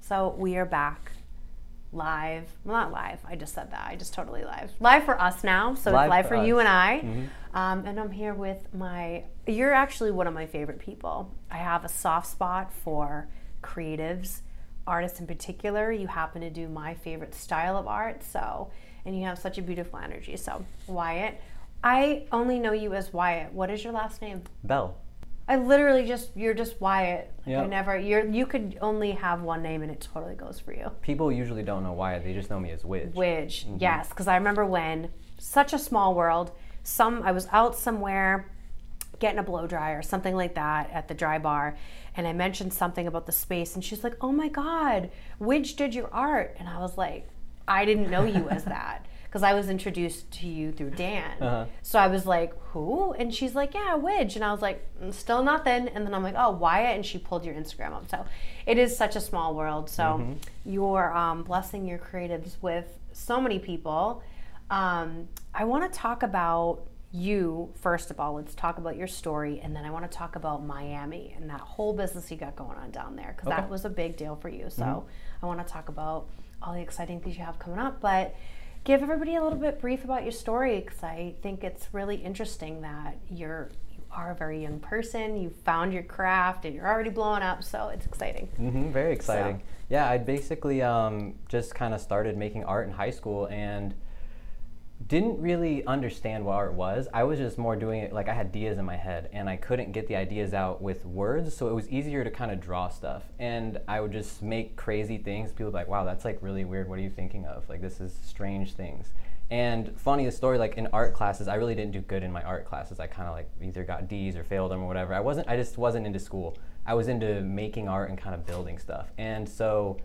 So we are back live. Well, not live. I just said that. I just totally live. Live for us now. So live, it's live for you and I. Mm-hmm. And I'm here with my, you're actually one of my favorite people. I have a soft spot for creatives, artists in particular. You happen to do my favorite style of art. So, and you have such a beautiful energy. So Wyatt, I only know you as Wyatt. What is your last name? Belle. I literally just, you're just Wyatt. Like, yep. You could only have one name and it totally goes for you. People usually don't know Wyatt, they just know me as Widge. Widge, mm-hmm. Yes, because I remember when, such a small world, I was out somewhere getting a blow dry or something like that at the dry bar, and I mentioned something about the space and she's like, oh my God, Widge did your art. And I was like, I didn't know you as that. Because I was introduced to you through Dan. Uh-huh. So I was like, who? And she's like, yeah, Widge. And I was like, still nothing. And then I'm like, oh, Wyatt. And she pulled your Instagram up. So it is such a small world. So mm-hmm. You're blessing your creatives with so many people. I want to talk about you, first of all. Let's talk about your story. And then I want to talk about Miami and that whole business you got going on down there. Because that was a big deal for you. So mm-hmm. I want to talk about all the exciting things you have coming up. But give everybody a little bit brief about your story, because I think it's really interesting that you are a very young person, you found your craft, and you're already blowing up, so it's exciting. Mm-hmm, very exciting. So. Yeah, I basically just kind of started making art in high school and didn't really understand what art was. I was just more doing it, like I had ideas in my head, and I couldn't get the ideas out with words, so it was easier to kind of draw stuff. And I would just make crazy things. People would be like, wow, that's like really weird. What are you thinking of? Like, this is strange things. And funny story, like in art classes, I really didn't do good in my art classes. I kind of like either got D's or failed them or whatever. I just wasn't into school. I was into making art and kind of building stuff. And so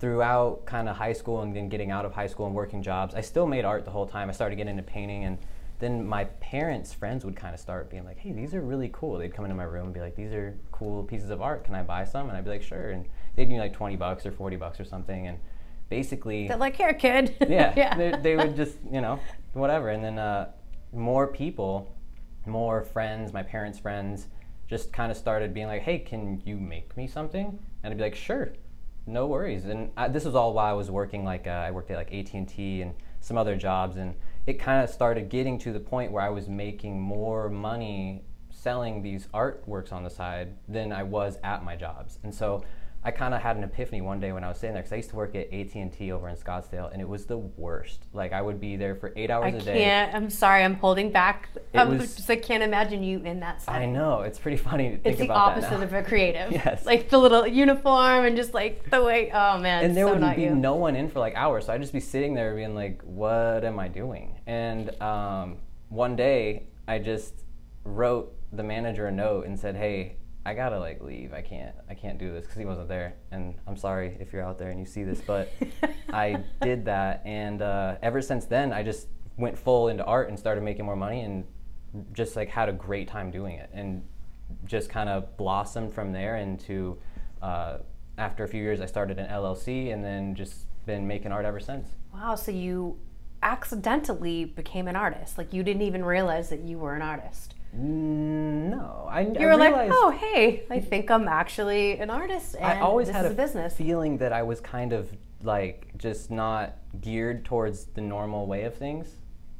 throughout kind of high school and then getting out of high school and working jobs, I still made art the whole time. I started getting into painting, and then my parents' friends would kind of start being like, hey, these are really cool. They'd come into my room and be like, these are cool pieces of art. Can I buy some? And I'd be like, sure. And they'd give me like $20 or $40 or something. And basically, they're like, here, kid. Yeah, yeah. They would just, you know, whatever. And then more people, more friends, my parents' friends, just kind of started being like, hey, can you make me something? And I'd be like, sure. No worries. And this was all while I was working, like I worked at like AT&T and some other jobs, and it kind of started getting to the point where I was making more money selling these artworks on the side than I was at my jobs. And so I kind of had an epiphany one day when I was sitting there, because I used to work at AT&T over in Scottsdale, and it was the worst. Like, I would be there for 8 hours a day. I'm sorry, I'm holding back. I can't imagine you in that setting. I know, it's pretty funny to think about that. It's the opposite of a creative. Yes. Like, the little uniform and just, like, the way, oh, man, and there so would be you. No one in for, like, hours, so I'd just be sitting there being like, what am I doing? And one day, I just wrote the manager a note and said, hey, I gotta like leave. I can't do this, because he wasn't there. And I'm sorry if you're out there and you see this, but I did that. And ever since then, I just went full into art and started making more money, and just like had a great time doing it, and just kind of blossomed from there into, after a few years, I started an LLC, and then just been making art ever since. Wow, so you accidentally became an artist. Like, you didn't even realize that you were an artist. No, you were like, oh, hey, I think I'm actually an artist, and I always had a feeling that I was kind of like just not geared towards the normal way of things,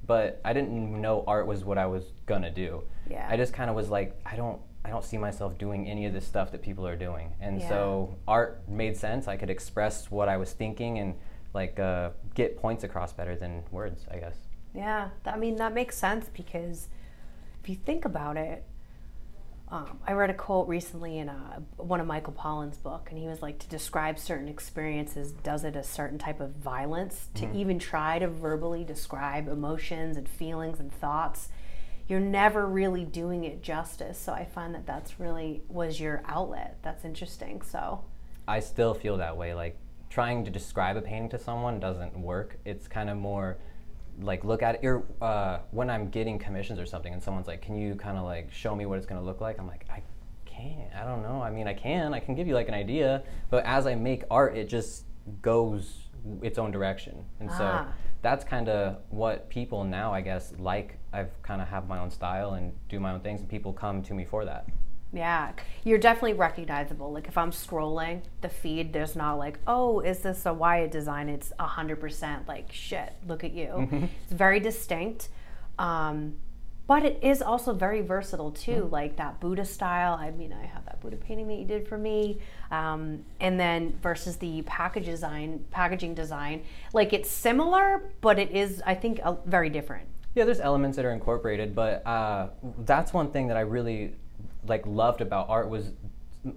but I didn't know art was what I was gonna do. Yeah, I just kind of was like, I don't see myself doing any of this stuff that people are doing, and so art made sense. I could express what I was thinking and like get points across better than words, I guess. Yeah, I mean, that makes sense, because if you think about it, I read a quote recently in one of Michael Pollan's book, and he was like, to describe certain experiences does it a certain type of violence. Mm-hmm. To even try to verbally describe emotions and feelings and thoughts, you're never really doing it justice. So I find that that's really was your outlet. That's interesting. So I still feel that way. Like, trying to describe a painting to someone doesn't work. It's kind of more like, look at it. Or when I'm getting commissions or something and someone's like, can you kind of like show me what it's going to look like? I'm like, I can't. I don't know. I mean, I can give you like an idea, but as I make art, it just goes its own direction. And so that's kind of what people now, I guess, like. I've kind of have my own style and do my own things, and people come to me for that. Yeah, you're definitely recognizable. Like if I'm scrolling the feed, there's not like, oh, is this a Wyatt design? It's 100% like, shit, look at you. Mm-hmm. It's very distinct. But it is also very versatile too, like that Buddha style. I mean, I have that Buddha painting that you did for me. And then versus the packaging design, like it's similar, but it is, I think, very different. Yeah, there's elements that are incorporated, but that's one thing that I really like loved about art was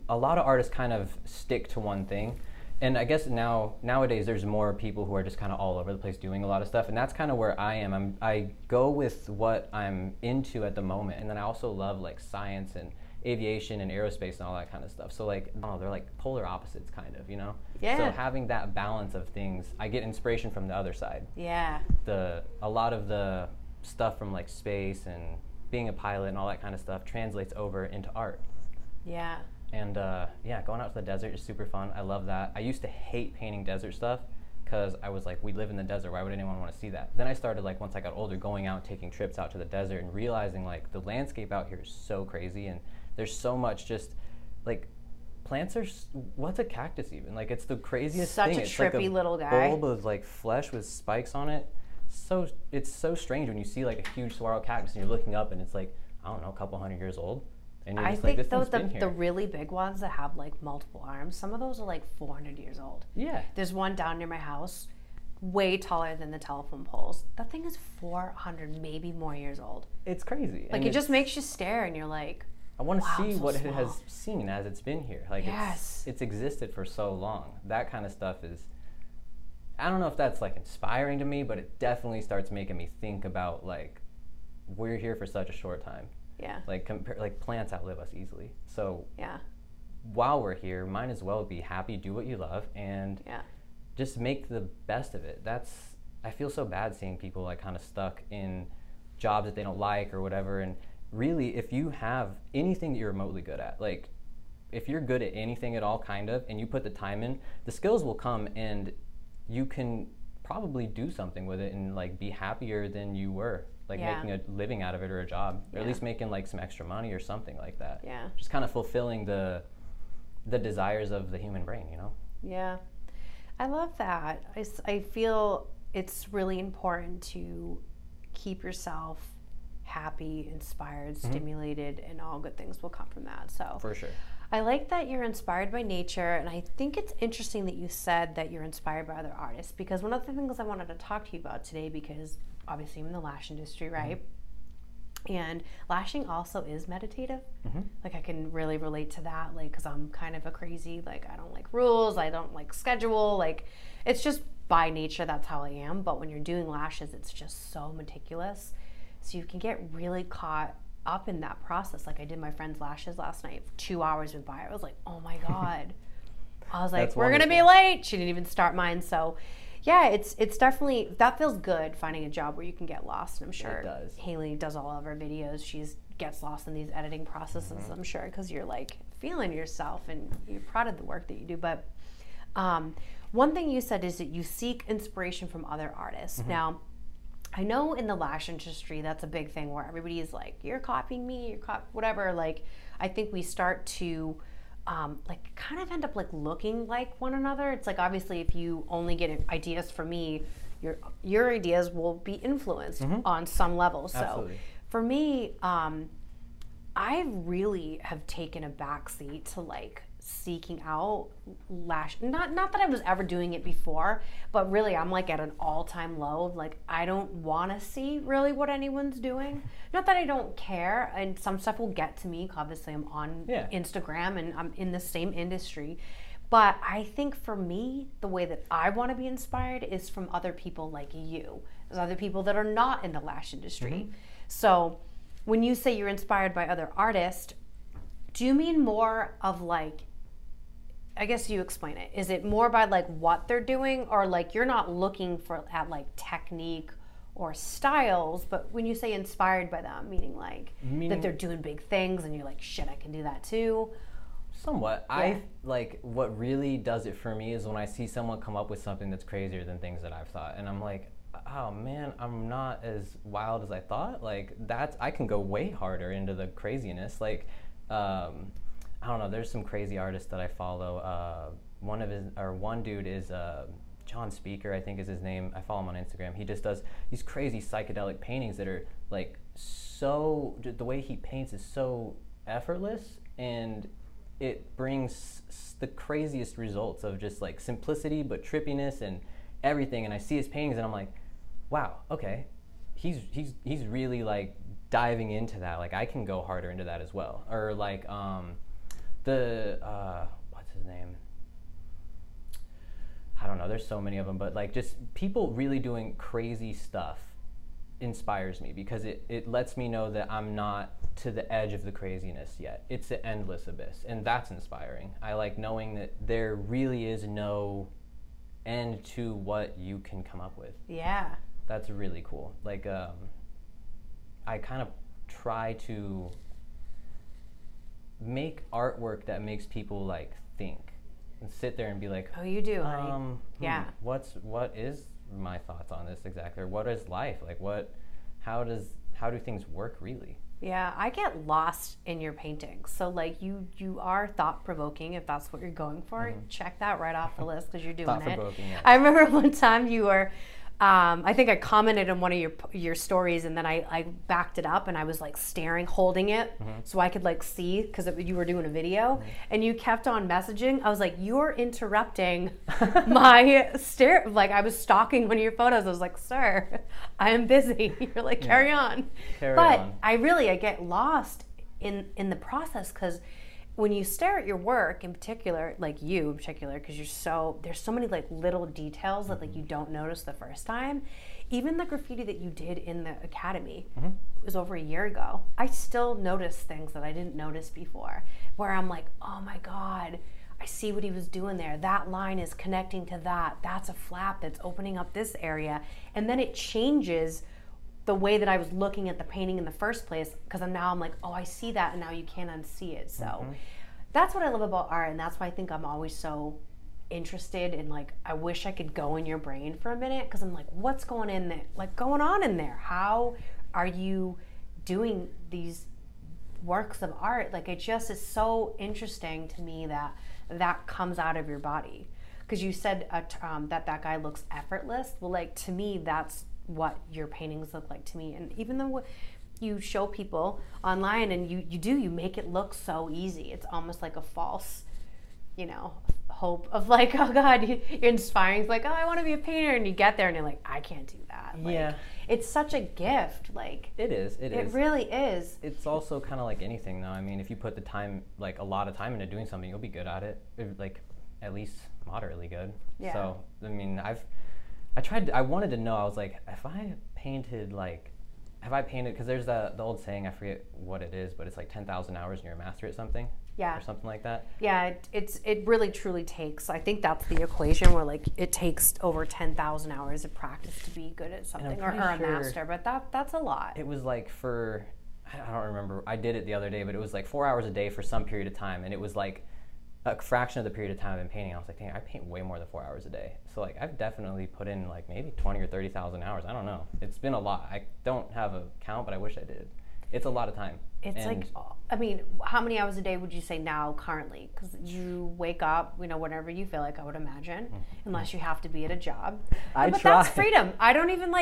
a lot of artists kind of stick to one thing. And I guess nowadays there's more people who are just kind of all over the place doing a lot of stuff, and that's kind of where I am. I go with what I'm into at the moment, and then I also love like science and aviation and aerospace and all that kind of stuff. So like, oh, they're like polar opposites kind of, you know? Yeah. So having that balance of things, I get inspiration from the other side. Yeah. A lot of the stuff from like space and being a pilot and all that kind of stuff translates over into art. Yeah. And yeah, going out to the desert is super fun. I love that. I used to hate painting desert stuff because I was like, we live in the desert. Why would anyone want to see that? Then I started, like, once I got older, going out and taking trips out to the desert and realizing like the landscape out here is so crazy, and there's so much just like plants are. What's a cactus even? Like it's the craziest thing. Such a trippy little guy. Bulb of like flesh with spikes on it. So it's so strange when you see like a huge saguaro cactus and you're looking up and it's like, I don't know, a couple hundred years old. And I think like, those the really big ones that have like multiple arms, some of those are like 400 years old. Yeah. There's one down near my house, way taller than the telephone poles. That thing is 400, maybe more years old. It's crazy. Like it just makes you stare and you're like, I want to see what it has seen as it's been here. Like it's existed for so long. That kind of stuff is, I don't know if that's like inspiring to me, but it definitely starts making me think about like, we're here for such a short time. Yeah. Like plants outlive us easily. So yeah, while we're here, might as well be happy, do what you love, and just make the best of it. I feel so bad seeing people like kind of stuck in jobs that they don't like or whatever. And really, if you have anything that you're remotely good at, like if you're good at anything at all kind of, and you put the time in, the skills will come and you can probably do something with it and like be happier than you were. Like making a living out of it or a job, or at least making like some extra money or something like that. Yeah. Just kind of fulfilling the desires of the human brain, you know? Yeah. I love that. I feel it's really important to keep yourself happy, inspired, stimulated, and all good things will come from that. So for sure. I like that you're inspired by nature, and I think it's interesting that you said that you're inspired by other artists, because one of the things I wanted to talk to you about today, because obviously I'm in the lash industry, right? And lashing also is meditative. Like I can really relate to that, like, because I'm kind of a crazy, like, I don't like rules, I don't like schedule, like it's just by nature that's how I am. But when you're doing lashes, it's just so meticulous, so you can get really caught up in that process. Like I did my friend's lashes last night, 2 hours went by, I was like, oh my god. I was like, we're gonna be late. She didn't even start mine. So yeah, it's definitely, that feels good, finding a job where you can get lost, and I'm sure it does. Haley does all of her videos. She gets lost in these editing processes, I'm sure, because you're like feeling yourself and you're proud of the work that you do. But one thing you said is that you seek inspiration from other artists. Now, I know in the lash industry, that's a big thing where everybody is like, you're copying me, you're whatever. Like, I think we start to like kind of end up like looking like one another. It's like, obviously if you only get ideas from me, your ideas will be influenced on some level. So absolutely. For me, I really have taken a backseat to like seeking out lash. Not that I was ever doing it before, but really I'm like at an all-time low of like, I don't want to see really what anyone's doing. Not that I don't care, and some stuff will get to me. Obviously, I'm on Instagram and I'm in the same industry. But I think for me, the way that I want to be inspired is from other people like you. There's other people that are not in the lash industry. So when you say you're inspired by other artists, do you mean more of like, I guess you explain it. Is it more by like what they're doing, or like you're not looking at like technique or styles, but when you say inspired by them, meaning like that they're doing big things and you're like, shit, I can do that too? Somewhat. Yeah. I like what really does it for me is when I see someone come up with something that's crazier than things that I've thought, and I'm like, oh man, I'm not as wild as I thought. Like that's, I can go way harder into the craziness. Like I don't know. There's some crazy artists that I follow. One dude is John Speaker, I think is his name. I follow him on Instagram. He just does these crazy psychedelic paintings that are like so. The way he paints is so effortless, and it brings the craziest results of just like simplicity, but trippiness and everything. And I see his paintings, and I'm like, wow, okay, he's really like diving into that. Like I can go harder into that as well. Or like what's his name? I don't know, there's so many of them, but like just people really doing crazy stuff inspires me because it lets me know that I'm not to the edge of the craziness yet. It's an endless abyss, and that's inspiring. I like knowing that there really is no end to what you can come up with. Yeah. That's really cool. Like I kind of try to make artwork that makes people like think. And sit there and be like, oh, you do, honey. Yeah. What is my thoughts on this exactly? Or what is life like? How do things work really? Yeah, I get lost in your paintings. So like you are thought provoking if that's what you're going for. Mm-hmm. Check that right off the list because you're doing it. Yeah. I remember one time you were. I think I commented on one of your stories, and then I backed it up, and I was like staring, holding it, mm-hmm. so I could like see because you were doing a video, mm-hmm. and you kept on messaging. I was like, you're interrupting my stare. Like I was stalking one of your photos. I was like, sir, I am busy. You're like, carry on. I get lost in the process because when you stare at your work in particular, because there's so many like little details that like you don't notice the first time. Even the graffiti that you did in the academy, mm-hmm. it was over a year ago. I still notice things that I didn't notice before, where I'm like, oh my God, I see what he was doing there. That line is connecting to that. That's a flap that's opening up this area. And then it changes the way that I was looking at the painting in the first place, because now I'm like, oh, I see that, and now you can't unsee it. So mm-hmm. that's what I love about art, and that's why I think I'm always so interested in, like, I wish I could go in your brain for a minute, because I'm like, what's going in there? Like, going on in there? How are you doing these works of art? Like, it just is so interesting to me that that comes out of your body. Because you said that guy looks effortless. Well, like, to me, that's what your paintings look like to me. And even though you show people online and you make it look so easy, it's almost like a false, hope of like, oh God, you're inspiring. It's like, oh, I want to be a painter. And you get there and you're like, I can't do that. Like, yeah. It's such a gift. Like It is. It really is. It's also kind of like anything though. I mean, if you put the time, like a lot of time into doing something, you'll be good at it. Like at least moderately good. Yeah. So, I mean, I wanted to know. I was like, have I painted, because there's the old saying, I forget what it is, but it's like 10,000 hours and you're a master at something. Yeah. Or something like that. Yeah, it really truly takes, I think that's the equation where like it takes over 10,000 hours of practice to be good at something or a master, but that's a lot. It was like for, I don't remember, I did it the other day, but it was like 4 hours a day for some period of time, and it was like a fraction of the period of time I've been painting. I was like, dang, I paint way more than 4 hours a day. So like, I've definitely put in like maybe 20 or 30,000 hours. I don't know. It's been a lot. I don't have a count, but I wish I did. It's a lot of time. It's like, I mean, how many hours a day would you say now currently? Because you wake up, whenever you feel like, I would imagine, unless you have to be at a job. But that's freedom. I don't even laugh.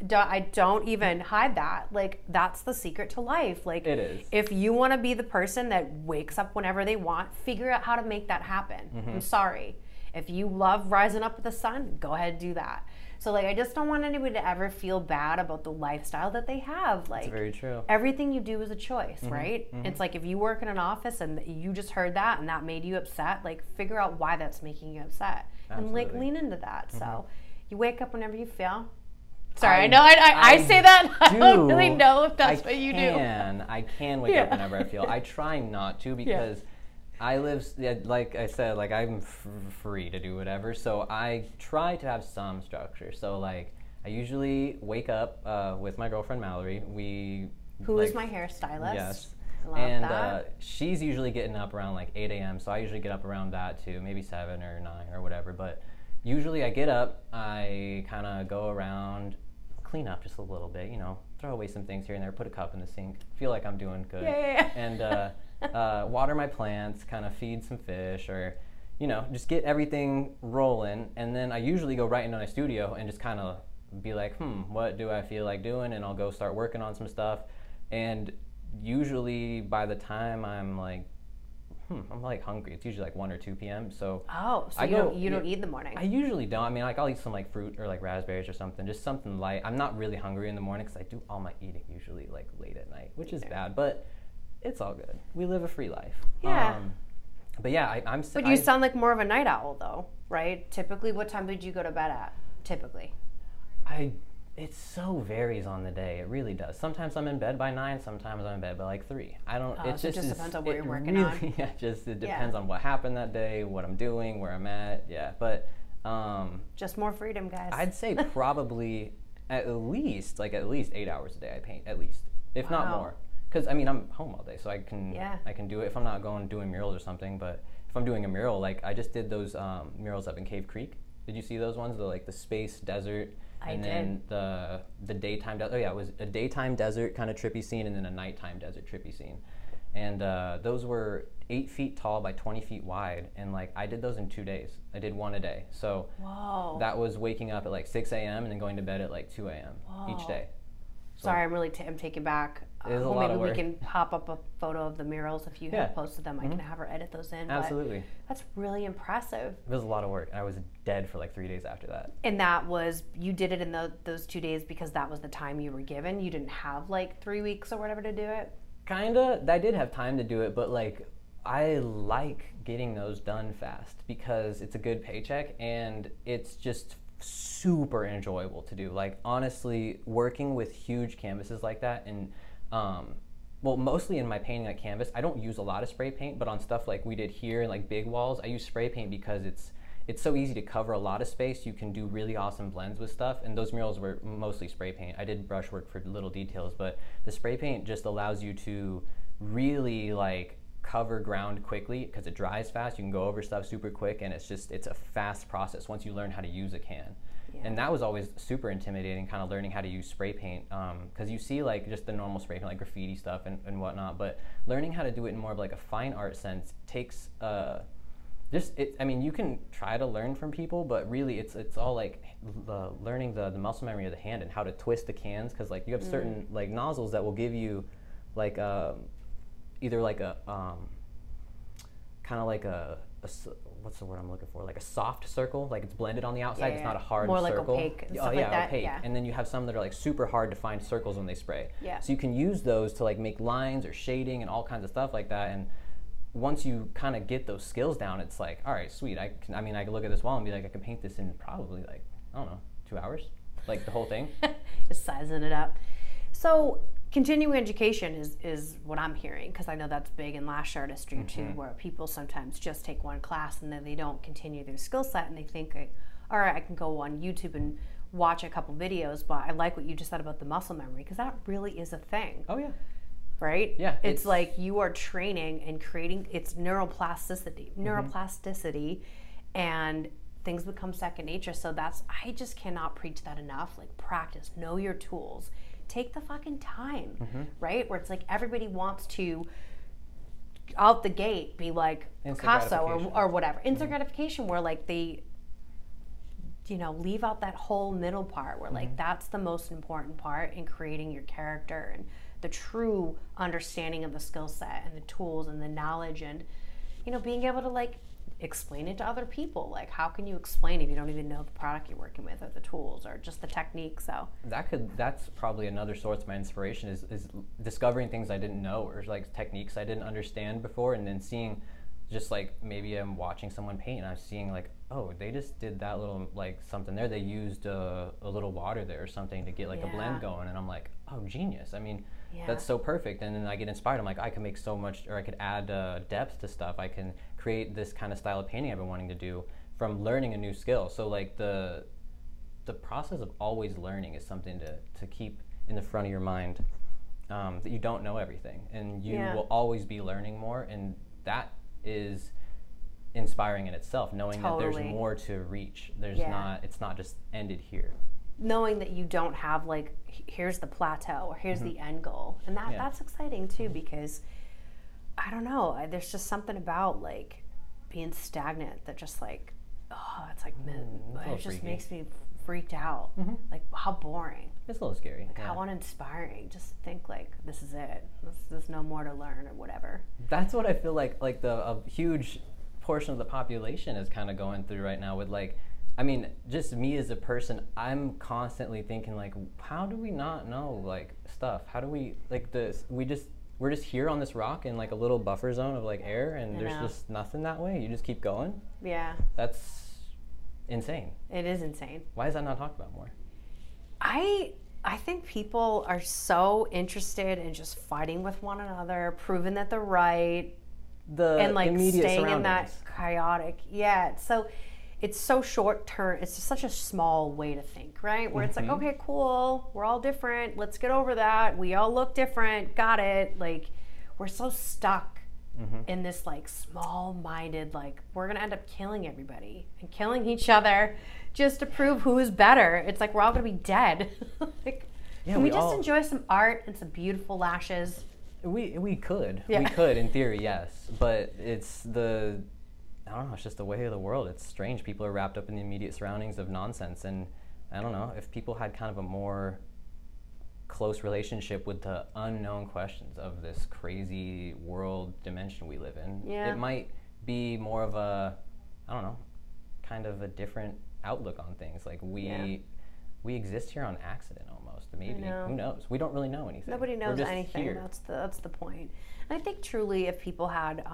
I don't even hide that. Like, that's the secret to life. Like, it is. If you want to be the person that wakes up whenever they want, figure out how to make that happen. Mm-hmm. I'm sorry. If you love rising up with the sun, go ahead and do that. So like, I just don't want anybody to ever feel bad about the lifestyle that they have. Like, that's very true. Everything you do is a choice, mm-hmm, right? Mm-hmm. It's like if you work in an office and you just heard that and that made you upset, like figure out why that's making you upset. Absolutely. And like lean into that. Mm-hmm. So you wake up whenever you feel. Sorry, I know I say that. I don't really know if that's what you do. I can wake up whenever I feel. I try not to because I live, like I said, like I'm free to do whatever, so I try to have some structure. So like, I usually wake up with my girlfriend Mallory. Who is my hairstylist. Yes. Love that. She's usually getting up around like 8 a.m. So I usually get up around that too, maybe 7 or 9 or whatever. But usually I get up, I kind of go around, clean up just a little bit, you know, throw away some things here and there, put a cup in the sink, feel like I'm doing good. Yeah. And water my plants, kind of feed some fish, or, you know, just get everything rolling. And then I usually go right into my studio and just kind of be like, what do I feel like doing? And I'll go start working on some stuff. And usually by the time I'm like, I'm like hungry. It's usually like 1 or 2 p.m. So you don't eat in the morning. I usually don't. I mean, like I'll eat some like fruit or like raspberries or something, just something light. I'm not really hungry in the morning because I do all my eating usually like late at night, which is bad, but it's all good. We live a free life. Yeah. But yeah, But you sound like more of a night owl though, right? Typically, what time did you go to bed at? Typically. It so varies on the day. It really does. Sometimes I'm in bed by 9. Sometimes I'm in bed by like 3. I don't. It just depends on what you're working on. Yeah, it depends on what happened that day, what I'm doing, where I'm at. Yeah, but just more freedom, guys. I'd say probably at least 8 hours a day I paint, at least, if not more. Because I mean I'm home all day, so I can I can do it if I'm not going doing murals or something. But if I'm doing a mural, like I just did those murals up in Cave Creek. Did you see those ones? The like the space desert. And then the daytime desert. Oh yeah, it was a daytime desert kind of trippy scene, and then a nighttime desert trippy scene. And those were 8 feet tall by 20 feet wide, and like I did those in 2 days. I did one a day. So that was waking up at like 6 a.m. and then going to bed at like 2 a.m. each day. So, sorry, I'm taken back. Maybe we can pop up a photo of the murals if you have posted them. I can have her edit those in. Absolutely. That's really impressive. It was a lot of work. I was dead for like 3 days after that. And that was, you did it in those 2 days because that was the time you were given? You didn't have like 3 weeks or whatever to do it? Kinda. I did have time to do it, but like I like getting those done fast because it's a good paycheck and it's just super enjoyable to do. Like honestly, working with huge canvases like that, and well, mostly in my painting like canvas, I don't use a lot of spray paint, but on stuff like we did here and like big walls, I use spray paint because it's so easy to cover a lot of space. You can do really awesome blends with stuff, and those murals were mostly spray paint. I did brushwork for little details, but the spray paint just allows you to really like cover ground quickly because it dries fast. You can go over stuff super quick, and it's a fast process once you learn how to use a can. Yeah. And that was always super intimidating, kind of learning how to use spray paint, because you see like just the normal spray paint, like graffiti stuff and whatnot, but learning how to do it in more of like a fine art sense takes I mean, you can try to learn from people, but really it's all like learning the muscle memory of the hand and how to twist the cans, because like you have certain like nozzles that will give you like either like a kind of like a what's the word I'm looking for, like a soft circle, like it's blended on the outside, it's not a hard circle. More like opaque and stuff like that. Opaque. Yeah. And then you have some that are like super hard to find circles when they spray. Yeah. So you can use those to like make lines or shading and all kinds of stuff like that. And once you kind of get those skills down, it's like, all right, sweet. I can look at this wall and be like, I can paint this in probably like, I don't know, 2 hours, like the whole thing. Just sizing it up. So continuing education is what I'm hearing, because I know that's big in lash artistry too, where people sometimes just take one class and then they don't continue their skill set, and they think, all right, I can go on YouTube and watch a couple videos. But I like what you just said about the muscle memory, because that really is a thing. Oh yeah. Right? Yeah. It's like you are training and creating, it's neuroplasticity, and things become second nature. So I just cannot preach that enough. Like practice, know your tools. Take the fucking time, right? Where it's like everybody wants to, out the gate, be like Picasso or whatever. Instant gratification, where like they, you know, leave out that whole middle part where like that's the most important part in creating your character and the true understanding of the skill set and the tools and the knowledge, and, you know, being able to like explain it to other people. Like, how can you explain if you don't even know the product you're working with, or the tools, or just the technique? So that's probably another source of my inspiration is discovering things I didn't know, or like techniques I didn't understand before, and then seeing, just like maybe I'm watching someone paint and I'm seeing like, oh, they just did that little like something there. They used a little water there or something to get like a blend going, and I'm like, oh, genius. I mean, that's so perfect. And then I get inspired. I'm like, I can make so much, or I could add depth to stuff. I can create this kind of style of painting I've been wanting to do from learning a new skill. So like the process of always learning is something to keep in the front of your mind that you don't know everything, and you will always be learning more, and that is inspiring in itself, knowing that there's more to reach. There's not, it's not just ended here. Knowing that you don't have like, here's the plateau or here's the end goal, and that that's exciting too, because I don't know, there's just something about like being stagnant that just like, oh, it's like it just makes me freaked out. Like how boring. It's a little scary. Like how uninspiring. Just think like this is it. There's no more to learn or whatever. That's what I feel like. Like the a huge portion of the population is kind of going through right now with like, I mean, just me as a person, I'm constantly thinking like, how do we not know like stuff? How do we like this? We're just here on this rock in like a little buffer zone of like air, and there's just nothing that way. You just keep going. Yeah. That's insane. It is insane. Why is that not talked about more? I think people are so interested in just fighting with one another, proving that they're right, and like staying in that chaotic. Yeah. So it's so short term. It's just such a small way to think, right? Where it's like, okay, cool. We're all different. Let's get over that. We all look different. Got it. Like, we're so stuck in this like small-minded, like we're gonna end up killing everybody and killing each other just to prove who is better. It's like we're all gonna be dead. Like, yeah, can we just enjoy some art and some beautiful lashes? We could. Yeah. We could in theory, yes. But it's the, I don't know, it's just the way of the world. It's strange. People are wrapped up in the immediate surroundings of nonsense. And I don't know, if people had kind of a more close relationship with the unknown questions of this crazy world dimension we live in, it might be more of a, I don't know, kind of a different outlook on things. Like we exist here on accident almost. Maybe, who knows? We don't really know anything. Nobody knows anything. Here. That's the point. And I think truly if people had,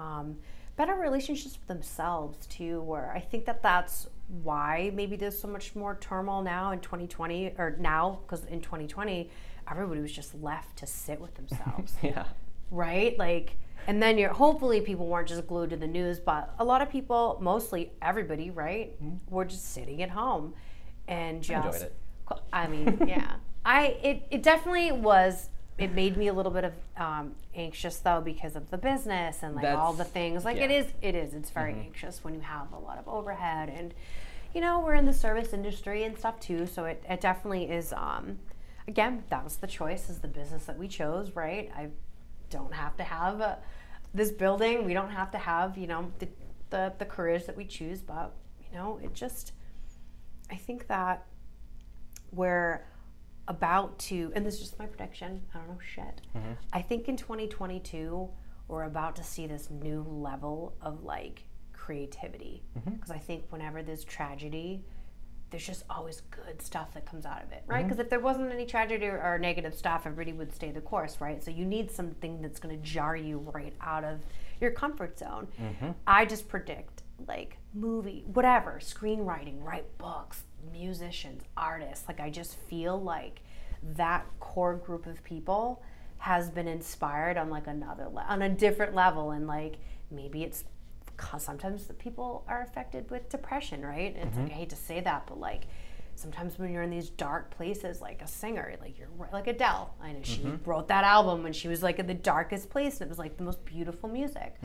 better relationships with themselves too, where I think that that's why maybe there's so much more turmoil now in 2020, or now, because in 2020, everybody was just left to sit with themselves. Right? Like, and then hopefully people weren't just glued to the news, but a lot of people, mostly everybody, right, were just sitting at home and just, I enjoyed it. I mean, it definitely was. It made me a little bit of anxious though, because of the business and like all the things. Like it is. It's very anxious when you have a lot of overhead, and you know, we're in the service industry and stuff too. So it definitely is. Again, that was the choice, is the business that we chose, right? I don't have to have this building. We don't have to have, you know, the careers that we choose. But you know, it just, I think that we're about to, and this is just my prediction, I don't know shit. I think in 2022, we're about to see this new level of like creativity. Because I think whenever there's tragedy, there's just always good stuff that comes out of it, right? Because if there wasn't any tragedy or negative stuff, everybody would stay the course, right? So you need something that's gonna jar you right out of your comfort zone. I just predict like movie, whatever, screenwriting, write books, musicians, artists, like I just feel like that core group of people has been inspired on like another on a different level, and like maybe it's because sometimes the people are affected with depression, right? It's like, I hate to say that, but like sometimes when you're in these dark places, like a singer, like you're like Adele, I know she wrote that album when she was like in the darkest place, and it was like the most beautiful music.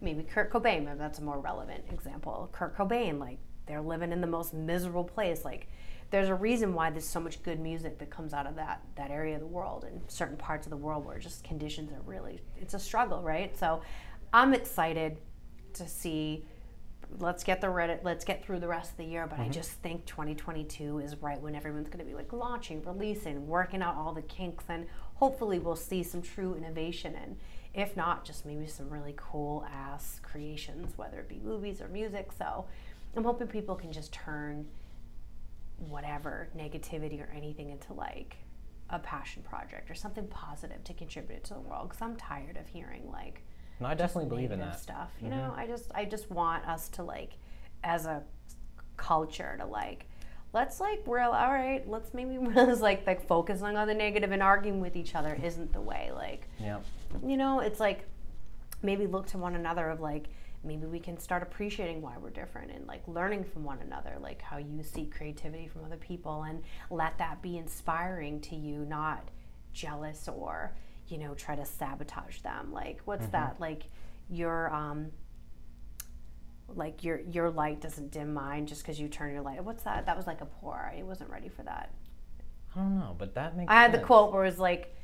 Maybe Kurt Cobain, maybe that's a more relevant example. Kurt Cobain, like they're living in the most miserable place. Like, there's a reason why there's so much good music that comes out of that area of the world, and certain parts of the world where just conditions are really, it's a struggle, right? So I'm excited to see, let's get through the rest of the year, but I just think 2022 is right when everyone's gonna be like launching, releasing, working out all the kinks, and hopefully we'll see some true innovation, and if not, just maybe some really cool ass creations, whether it be movies or music. So I'm hoping people can just turn whatever negativity or anything into like a passion project or something positive to contribute to the world, because I'm tired of hearing like, no, I definitely believe in that stuff. You know, I just want us to like, as a culture, to like, let's like, let's maybe like focusing on the negative and arguing with each other isn't the way. Like, you know, it's like maybe look to one another of like, maybe we can start appreciating why we're different and like learning from one another, like how you see creativity from other people, and let that be inspiring to you, not jealous or, you know, try to sabotage them. Like, what's that? Like, your light doesn't dim mine just because you turn your light. What's that? That was like a pour. I wasn't ready for that. I don't know, but that makes sense. I had the quote where it was like,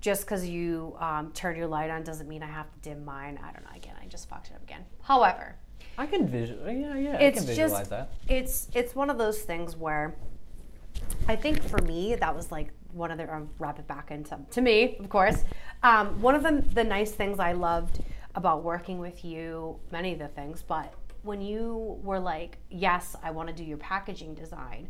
just because you turn your light on doesn't mean I have to dim mine. I don't know. Again, I just fucked it up again. However, I can visualize. Yeah, I can visualize that. It's one of those things where I think for me that was like one of the. I'll wrap it back into to me, of course. One of the nice things I loved about working with you, many of the things, but when you were like, yes, I want to do your packaging design,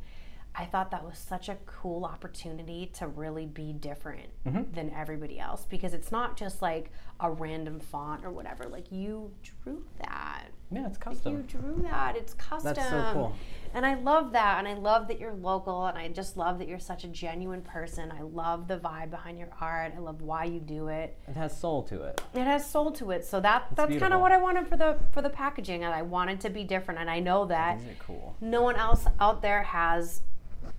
I thought that was such a cool opportunity to really be different than everybody else, because it's not just like a random font or whatever. Like, you drew that. Yeah, it's custom. Like, you drew that. It's custom. That's so cool. And I love that. And I love that you're local. And I just love that you're such a genuine person. I love the vibe behind your art. I love why you do it. It has soul to it. It has soul to it. So that's kind of what I wanted for the packaging. And I wanted to be different. And I know that no one else out there has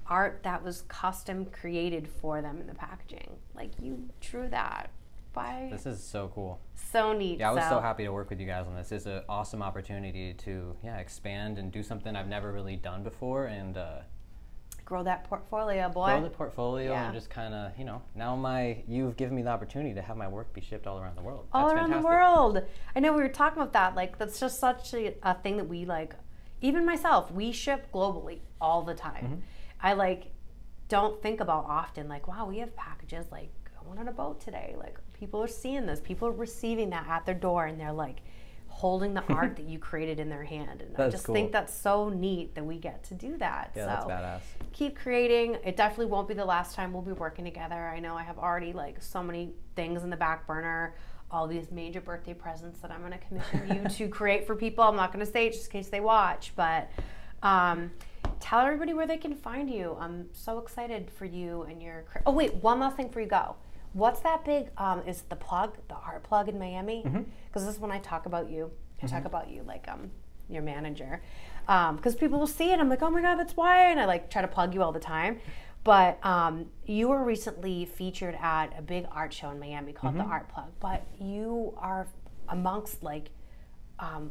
art that was custom created for them in the packaging. Like, you drew that. Bye. This is so cool. So neat. Yeah, I was so happy to work with you guys on this. It's an awesome opportunity to expand and do something I've never really done before, and grow that portfolio, boy. Grow the portfolio, and just kind of, you know, now you've given me the opportunity to have my work be shipped all around the world. All around the world. I know we were talking about that. Like, that's just such a thing that we like. Even myself, we ship globally all the time. I don't think about often, like, wow, we have packages like going on a boat today. Like, people are seeing this, people are receiving that at their door, and they're like holding the art that you created in their hand. And I just think that's so neat that we get to do that. Yeah, so that's badass. Keep creating. It definitely won't be the last time we'll be working together. I know I have already like so many things in the back burner, all these major birthday presents that I'm going to commission you to create for people. I'm not going to say it just in case they watch, but tell everybody where they can find you. I'm so excited for you and your career. Oh wait, one last thing before you go. What's that big, is the plug, the art plug in Miami? Because this is when I talk about you. I talk about you like your manager. Because people will see it, I'm like, oh my God, that's Wyatt. And I like try to plug you all the time. But you were recently featured at a big art show in Miami called the Art Plug. But you are amongst like,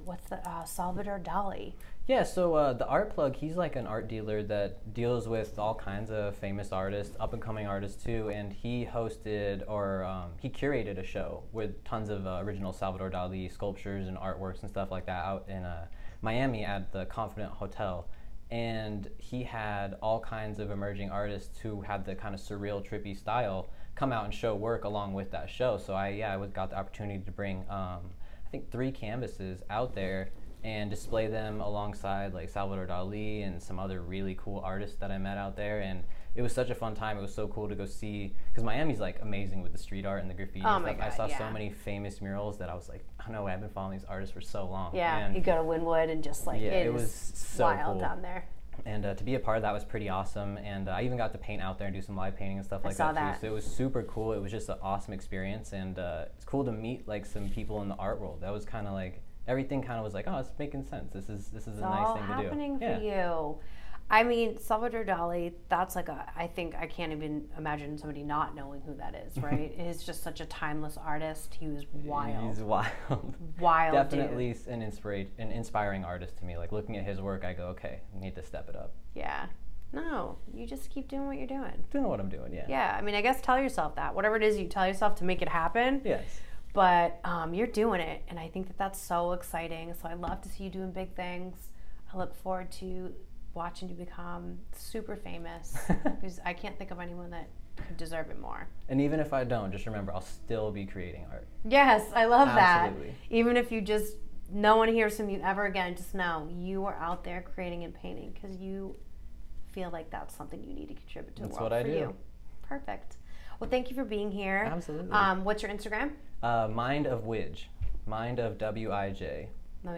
what's the Salvador Dali? Yeah, so the Art Plug, he's like an art dealer that deals with all kinds of famous artists, up-and-coming artists too, and he hosted, or he curated a show with tons of original Salvador Dali sculptures and artworks and stuff like that out in Miami at the Confident Hotel. And he had all kinds of emerging artists who had the kind of surreal, trippy style come out and show work along with that show. So I got the opportunity to bring, I think, 3 canvases out there and display them alongside like Salvador Dali and some other really cool artists that I met out there. And it was such a fun time. It was so cool to go see, because Miami's like amazing with the street art and the graffiti. Oh my God, I saw so many famous murals that I was like, oh no way, I've been following these artists for so long. Yeah, and you go to Wynwood and just like, it was so wild down there. And to be a part of that was pretty awesome. And I even got to paint out there and do some live painting and stuff like that too. So it was super cool. It was just an awesome experience. And it's cool to meet like some people in the art world. That was kind of like, everything kind of was like, oh, it's making sense. This is a nice thing to do. It's all happening for you. I mean, Salvador Dali, that's like a, I think I can't even imagine somebody not knowing who that is, right? He's just such a timeless artist. He was wild. He's wild. Wild, definitely dude. An inspiring artist to me. Like, looking at his work, I go, okay, I need to step it up. Yeah. No, you just keep doing what you're doing. Doing what I'm doing, yeah. Yeah, I mean, I guess tell yourself that. Whatever it is you tell yourself to make it happen. Yes. But you're doing it, and I think that that's so exciting. So I love to see you doing big things. I look forward to watching you become super famous, because I can't think of anyone that could deserve it more. And even if I don't, just remember, I'll still be creating art. Yes, I love that. Absolutely. Even if you just, no one hears from you ever again, just know you are out there creating and painting, because you feel like that's something you need to contribute to the world. That's what I do. You. Perfect. Well, thank you for being here. Absolutely. What's your Instagram? Mind of Widge. Mind of W-I-J.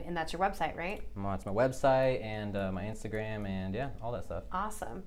And that's your website, right? That's my website and my Instagram and yeah, all that stuff. Awesome.